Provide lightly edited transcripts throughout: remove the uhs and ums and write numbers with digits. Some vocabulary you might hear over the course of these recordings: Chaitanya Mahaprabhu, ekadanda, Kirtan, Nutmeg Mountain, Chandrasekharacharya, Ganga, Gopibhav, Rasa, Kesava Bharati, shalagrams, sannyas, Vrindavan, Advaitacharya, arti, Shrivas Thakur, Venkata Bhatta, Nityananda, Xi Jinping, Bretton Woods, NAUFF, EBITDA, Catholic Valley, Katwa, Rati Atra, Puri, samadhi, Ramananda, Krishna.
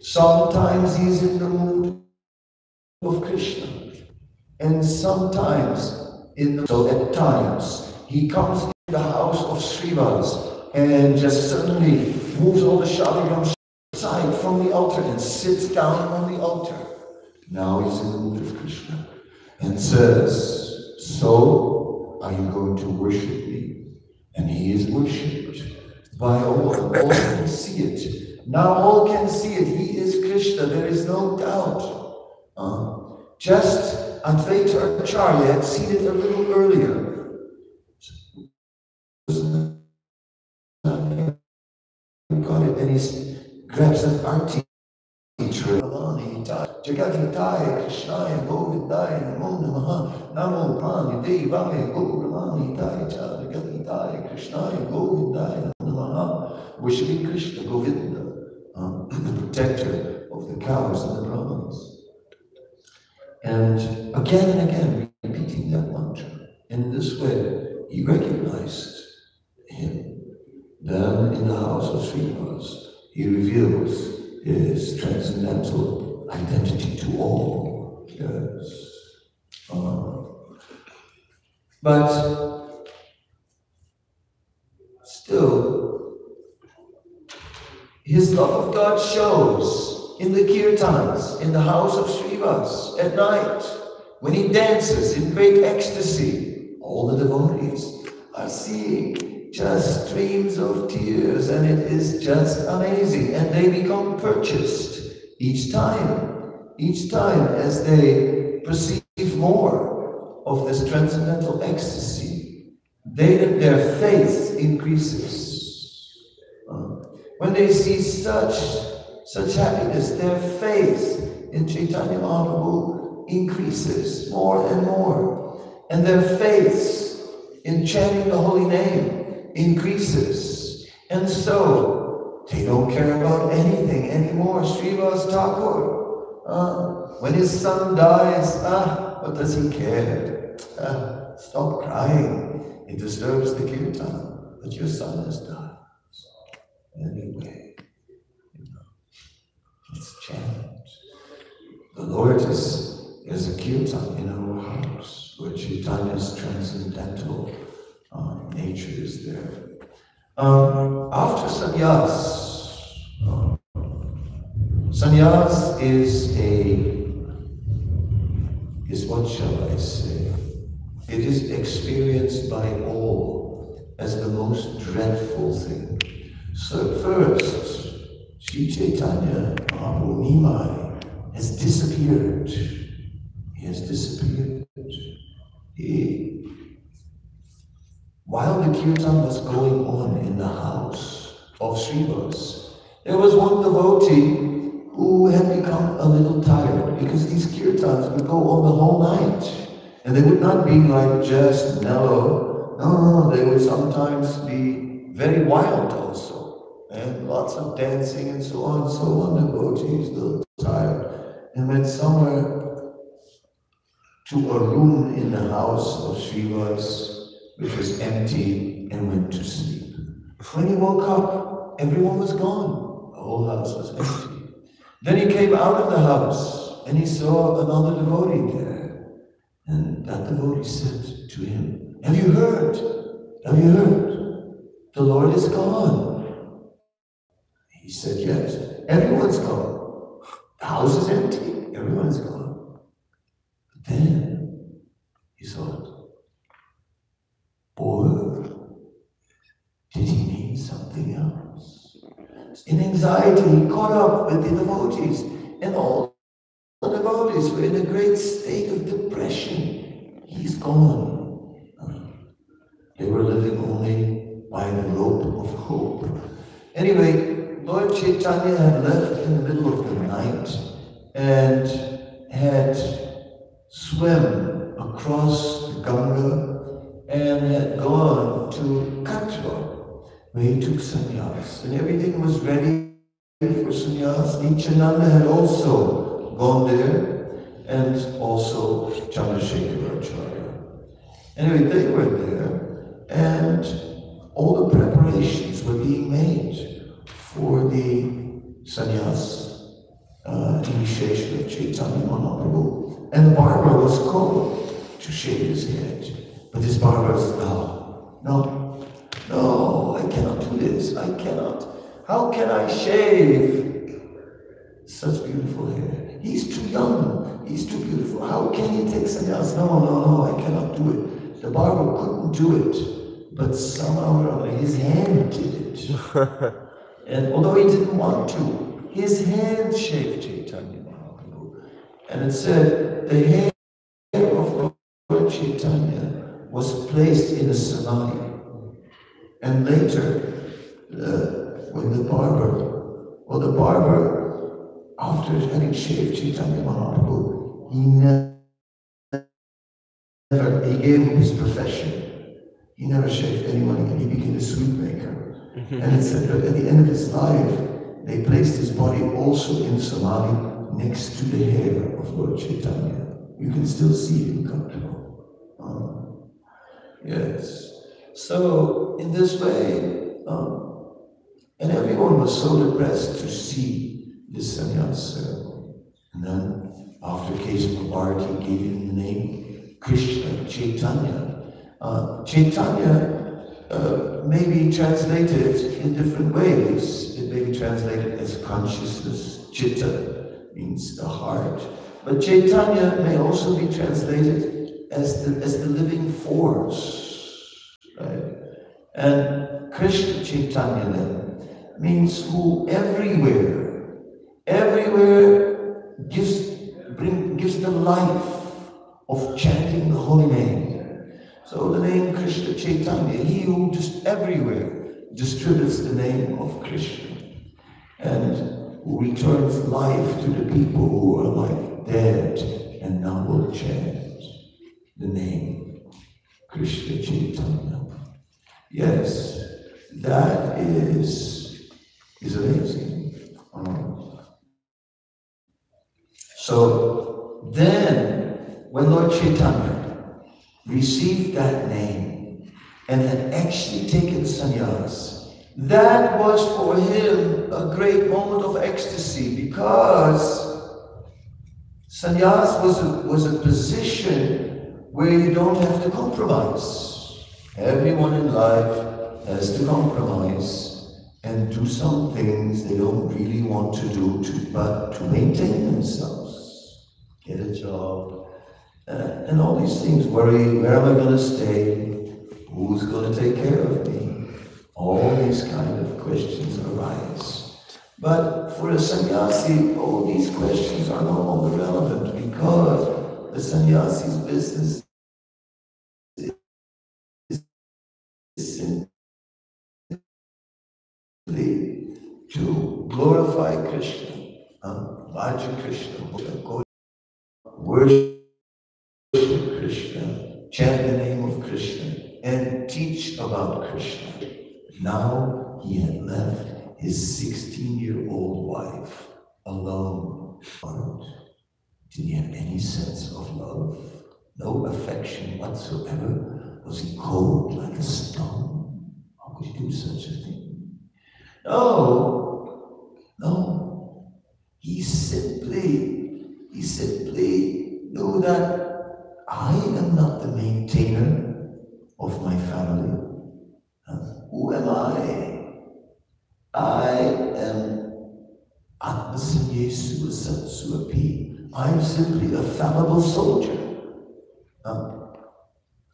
Sometimes he's in the mood of Krishna, and sometimes in the... So at times he comes in the house of Srivas and just suddenly moves all the shalagrams aside from the altar and sits down on the altar. Now he's in the mood of Krishna and says, "So are you going to worship me?" And he is worshipped by all can see it. Now all can see it. He is Krishna. There is no doubt. Just Advaitacharya had seen it a little earlier. Got it, and he grabs an arti. Jagadhitaya Krishnaya Govindaya Namo Namaha Namo Brahmani Devaya Govramani Daya Jagadhitaya Krishnaya Govindaya Namo Namaha. Worshipping Krishna, Govinda, the protector of the cows and the Brahmins. And again and again repeating that mantra. In this way, he recognized him. Then in the house of Srivas, he reveals his transcendental identity to all. Yes. But still, his love of God shows in the kirtans, in the house of Srivas, at night, when he dances in great ecstasy. All the devotees are seeing just streams of tears, and it is just amazing, and they become purchased each time as they perceive more of this transcendental ecstasy. Their faith increases. When they see such happiness, their faith in Chaitanya Mahaprabhu increases more and more, and their faith in chanting the holy name increases, and so they don't care about anything anymore. Shrivas Thakur, when his son dies, what does he care? Stop crying, it disturbs the kirtan, but your son has died. Anyway, let's chant. The Lord is a kirtan in our house, where Chaitanya's transcendental nature is there. After sannyas, sannyas is what shall I say? It is experienced by all as the most dreadful thing. So first, Sri Chaitanya Mahaprabhu Nimai has disappeared. He has disappeared. While the kirtan was going on in the house of Srivas, there was one devotee who had become a little tired, because these kirtans would go on the whole night, and they would not be like just mellow. No, they would sometimes be very wild also, and lots of dancing and so on. So one devotee is a little tired and went somewhere to a room in the house of Srivas, which was empty, and went to sleep. When he woke up, everyone was gone. The whole house was empty. Then he came out of the house, and he saw another devotee there. And that devotee said to him, "Have you heard? Have you heard? The Lord is gone." He said, "Yes, everyone's gone. The house is empty, everyone's gone." But then he saw it. Or did he mean something else? In anxiety, he caught up with the devotees, and all the devotees were in a great state of depression. He's gone. They were living only by the rope of hope. Anyway, Lord Chaitanya had left in the middle of the night and had swum across the Ganga and had gone to Katwa, where he took sannyas. And everything was ready for sannyas. Nityananda had also gone there, and also Chandrasekharacharya. Anyway, they were there, and all the preparations were being made for the sannyas initiation of Chaitanya Mahaprabhu. And the barber was called to shave his head. But this barber said, no, no, no, I cannot do this, I cannot. How can I shave such beautiful hair? He's too young, he's too beautiful. How can he take sannyas? No, no, no, I cannot do it. The barber couldn't do it, but somehow his hand did it. And although he didn't want to, his hand shaved Chaitanya Mahaprabhu. And it said, the hair of Lord Chaitanya was placed in a samadhi. And later, when the barber, after having shaved Chaitanya Mahaprabhu, he gave up his profession. He never shaved anyone again. He became a sweet maker. And it said that at the end of his life, they placed his body also in samadhi next to the hair of Lord Chaitanya. You can still see him come to. Yes. So in this way, and everyone was so depressed to see this sannyas ceremony. And then after Kesava Bharati gave him the name Krishna Chaitanya. Chaitanya may be translated in different ways. It may be translated as consciousness. Chitta means the heart. But Chaitanya may also be translated as the living force. Right? And Krishna Chaitanya then means who everywhere gives the life of chanting the holy name. So the name Krishna Chaitanya, he who just everywhere distributes the name of Krishna and who returns life to the people who are like dead and now will chant the name Krishna Chaitanya. Yes, that is amazing. So then when Lord Chaitanya received that name and had actually taken sannyas, that was for him a great moment of ecstasy, because sannyas was a position where you don't have to compromise. Everyone in life has to compromise and do some things they don't really want to do, but to maintain themselves, get a job, and all these things, worry, where am I going to stay, who's going to take care of me, all these kind of questions arise. But for a sannyasi, all these questions are no longer relevant, because the sannyasi's business is simply to glorify Krishna, Vaja Krishna, worship Krishna, chant the name of Krishna, and teach about Krishna. Now he had left his 16-year-old wife alone. Did he have any sense of love? No affection whatsoever? Was he cold like a stone? How could he do such a thing? No, no. He simply knew that I am not the maintainer of my family. Who am I? I am Atma Sanyesu Satsuapi. I'm simply a fallible soldier.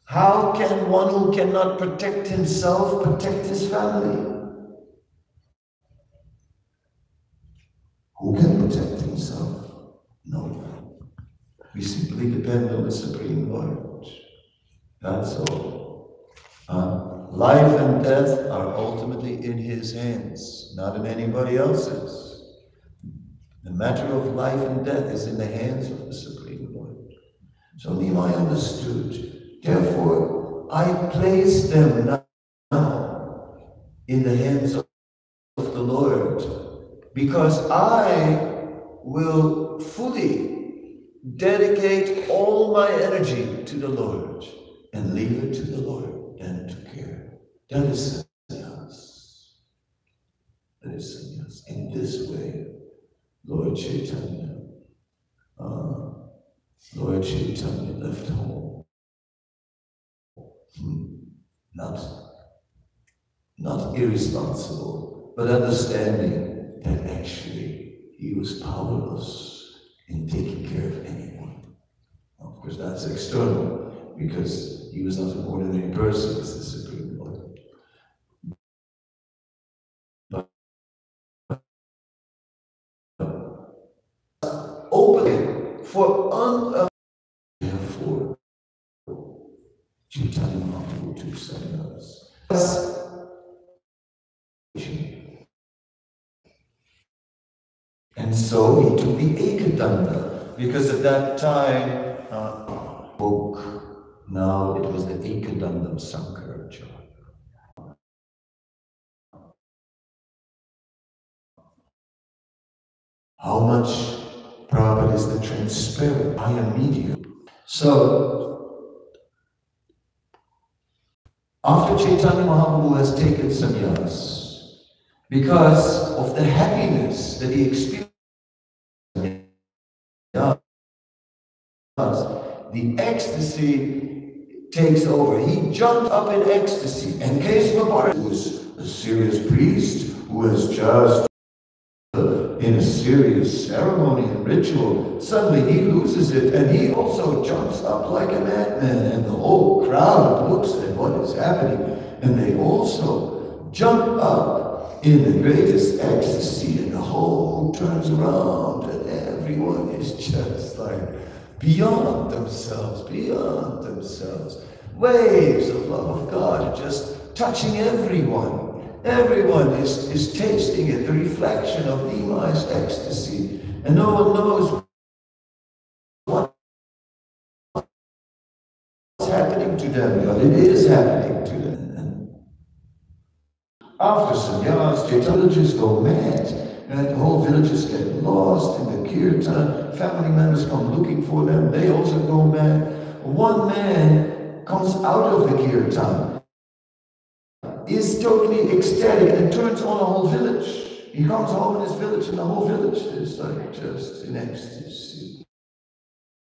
How can one who cannot protect himself protect his family? Who can protect himself? No one. We simply depend on the Supreme Lord. That's all. Life and death are ultimately in His hands, not in anybody else's. The matter of life and death is in the hands of the Supreme Lord. So Nimai understood. Therefore, I place them now in the hands of the Lord, because I will fully dedicate all my energy to the Lord and leave it to the Lord and to care. That is sannyas. In this way, Lord Chaitanya. Lord Chaitanya left home, not irresponsible, but understanding that actually he was powerless in taking care of anyone. Of course, that's external, because he was not an ordinary person, as the Supreme Lord. But opening for therefore, Chaitanya Mahaprabhu to sannyas. And so he took the ekadanda, because at that time, now it was the ekadandam sankaracharya. How much Prabhupada is the transparent, I am medium. So, after Chaitanya Mahaprabhu has taken sannyas, because of the happiness that he experienced, the ecstasy takes over. He jumped up in ecstasy. And Kesava Bharati, who is a serious priest, who has just in a serious ceremony and ritual, suddenly he loses it and he also jumps up like a madman. And the whole crowd looks at what is happening. And they also jump up in the greatest ecstasy, and the whole turns around, and everyone is just like beyond themselves. Waves of love of God are just touching everyone. Everyone is tasting it, the reflection of Nimai's ecstasy, and no one knows what's happening to them, but it is happening to them. After sannyas, villages go mad, and whole villages get lost in the kirtan. Family members come looking for them, they also go mad. One man comes out of the kirtan, is totally ecstatic and turns on the whole village. He comes home in his village and the whole village is like just in ecstasy.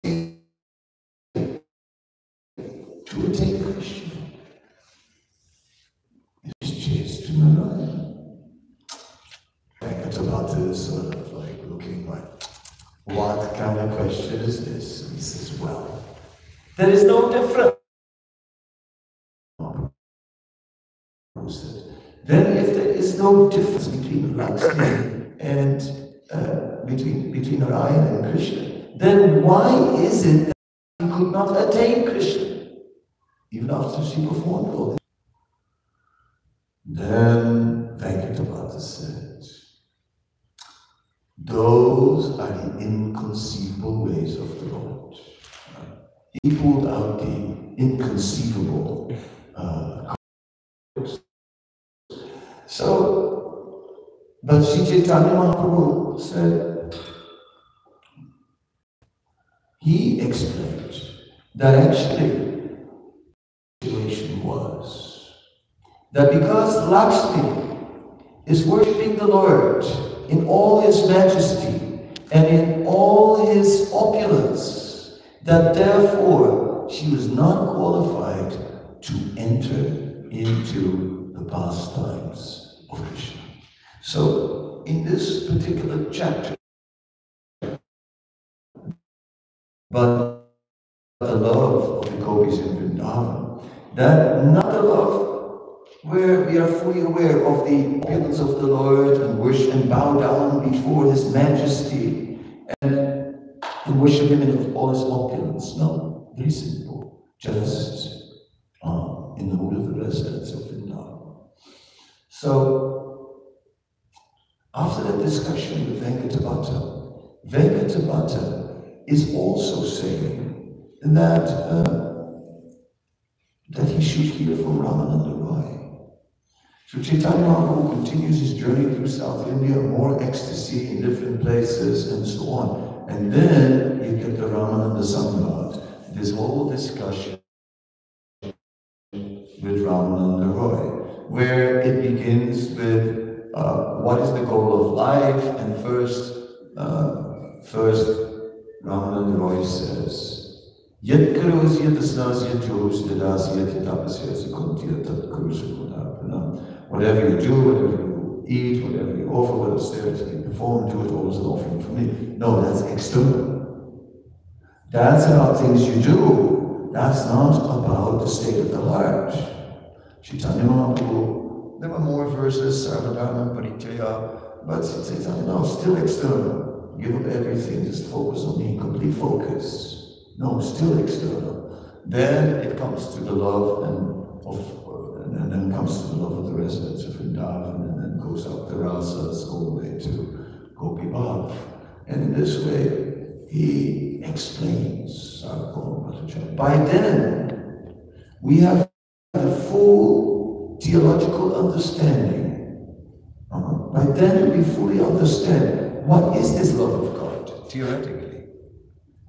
To attain Krishna. Venkata Bhatta is sort of like looking like, what kind of question is this? And he says, well, there is no difference. Then if there is no difference between Lakshmi and between Narayana and Krishna, then why is it that she could not attain Krishna? Even after she performed all this. Then Venkata Bhatta said, those are the inconceivable ways of the Lord. He pulled out the inconceivable but Sri Chaitanya Mahaprabhu said, he explained that actually the situation was that because Lakshmi is worshipping the Lord in all His majesty and in all His opulence, that therefore she was not qualified to enter into the pastimes of Krishna. So, in this particular chapter, but the love of the gopis in Vrindavan, that not the love where we are fully aware of the opulence of the Lord and worship and bow down before His majesty and worship Him in all His opulence. No, very simple. Just in the mood of the residents of Vrindavan. So, after that discussion with Venkata Bhatta is also saying that he should hear from Ramananda. So Chaitanya Mahaprabhu continues his journey through South India, more ecstasy in different places and so on. And then you get the Ramananda Samvad, this whole discussion with Ramananda Roy, where it begins with what is the goal of life, and first First, Ramananda Roy says, Yat karos yat asnas yat yos dadas yat tapasyas kuntya tat kurusha mudapana. Whatever you do, whatever you eat, whatever you offer, whatever austerity you perform, do it all as an offering for me. No, that's external. That's about things you do. That's not about the state of the heart. Chaitanya Mahaprabhu, there were more verses, Sarvadharma Parityaya, but Chaitanya now still external. Give up everything, just focus on me, complete focus. No, still external. Then it comes to the love and then comes to the love of the residents of Vrindavan, and then goes up the Rasas all the way to Gopibhav. And in this way, he explains Sarvadharma. By then, we have the full theological understanding. By then we fully understand what is this love of God, theoretically.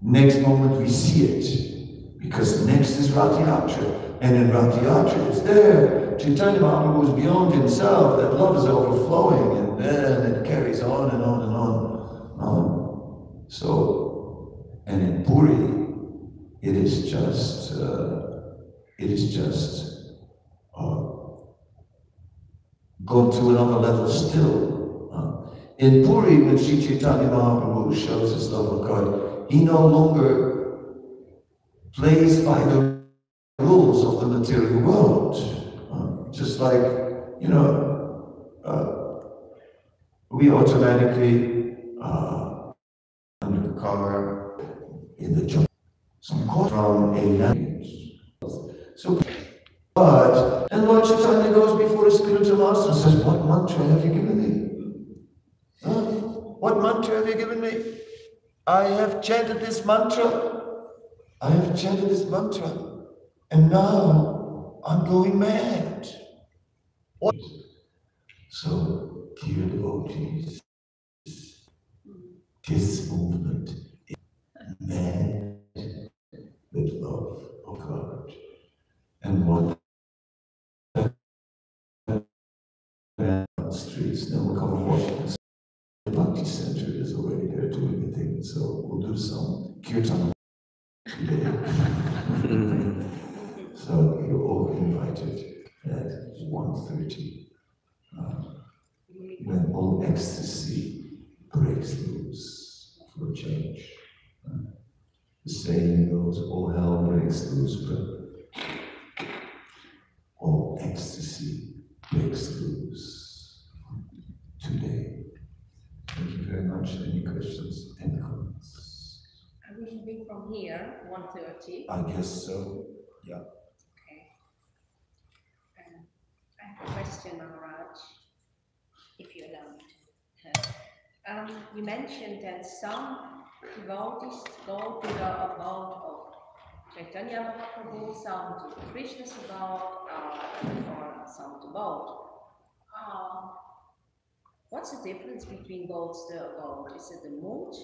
Next moment we see it, because next is Rati Atra, and in Rati Atra it's there. Chaitanya Mahaprabhu goes beyond himself, that love is overflowing, and then it carries on and on and on. And in Puri, it is just gone to another level still. In Puri, when Sri Chaitanya Mahaprabhu shows his love of God, he no longer plays by the rules of the material world. Just like, we automatically under the cover in the jungle, some call from a language. So, and Lord Chaitanya goes before his spiritual master and says, what mantra have you given me? What mantra have you given me? I have chanted this mantra. And now I'm going mad. What? So, dear devotees, this movement is mad with love of God. And what? Streets, now we'll come to Washington. The Bhakti Center is already there doing the thing, so we'll do some Kirtan today. So you're all invited at 1:30 when all ecstasy breaks loose for a change. The saying goes, all hell breaks loose, but all ecstasy breaks loose. Today. Thank you very much. Any questions? Any comments? We should be from here, 1:30. I guess so. Yeah. Okay. I have a question, Maharaj, if you allow me to. You mentioned that some devotees go to the abode of Chaitanya Mahaprabhu, some to Krishna's abode, or some to both. What's the difference between both the abode? Is it the mood?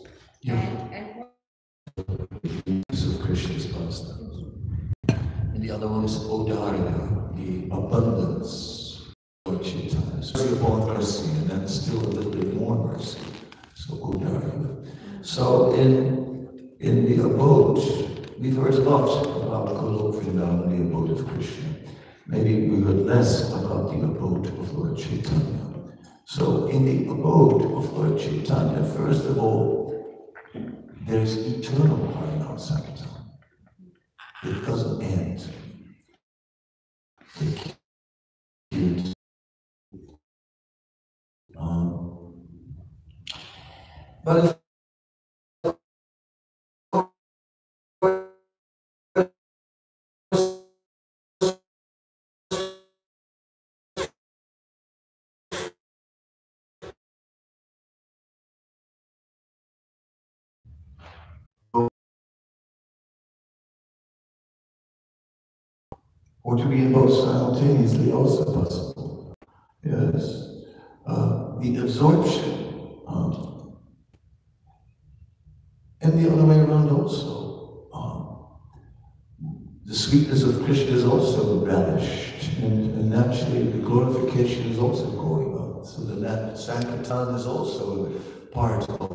Yeah. And what? Of Krishna's pastimes. And the other one is Odarya, the abundance of Chaitanya. Mercy upon mercy, and then still a little bit more mercy. So Odarya. So in the abode, we've heard a lot about Vrindavan, the abode of Krishna. Maybe we heard less about the abode of Lord Chaitanya. So, in the abode of Lord Chaitanya, first of all, there's eternal Harinam Sankirtan. It doesn't end. But or to be in both simultaneously also possible. Yes. The absorption. And the other way around also. The sweetness of Krishna is also relished, and naturally the glorification is also going on. So the sankirtan is also part of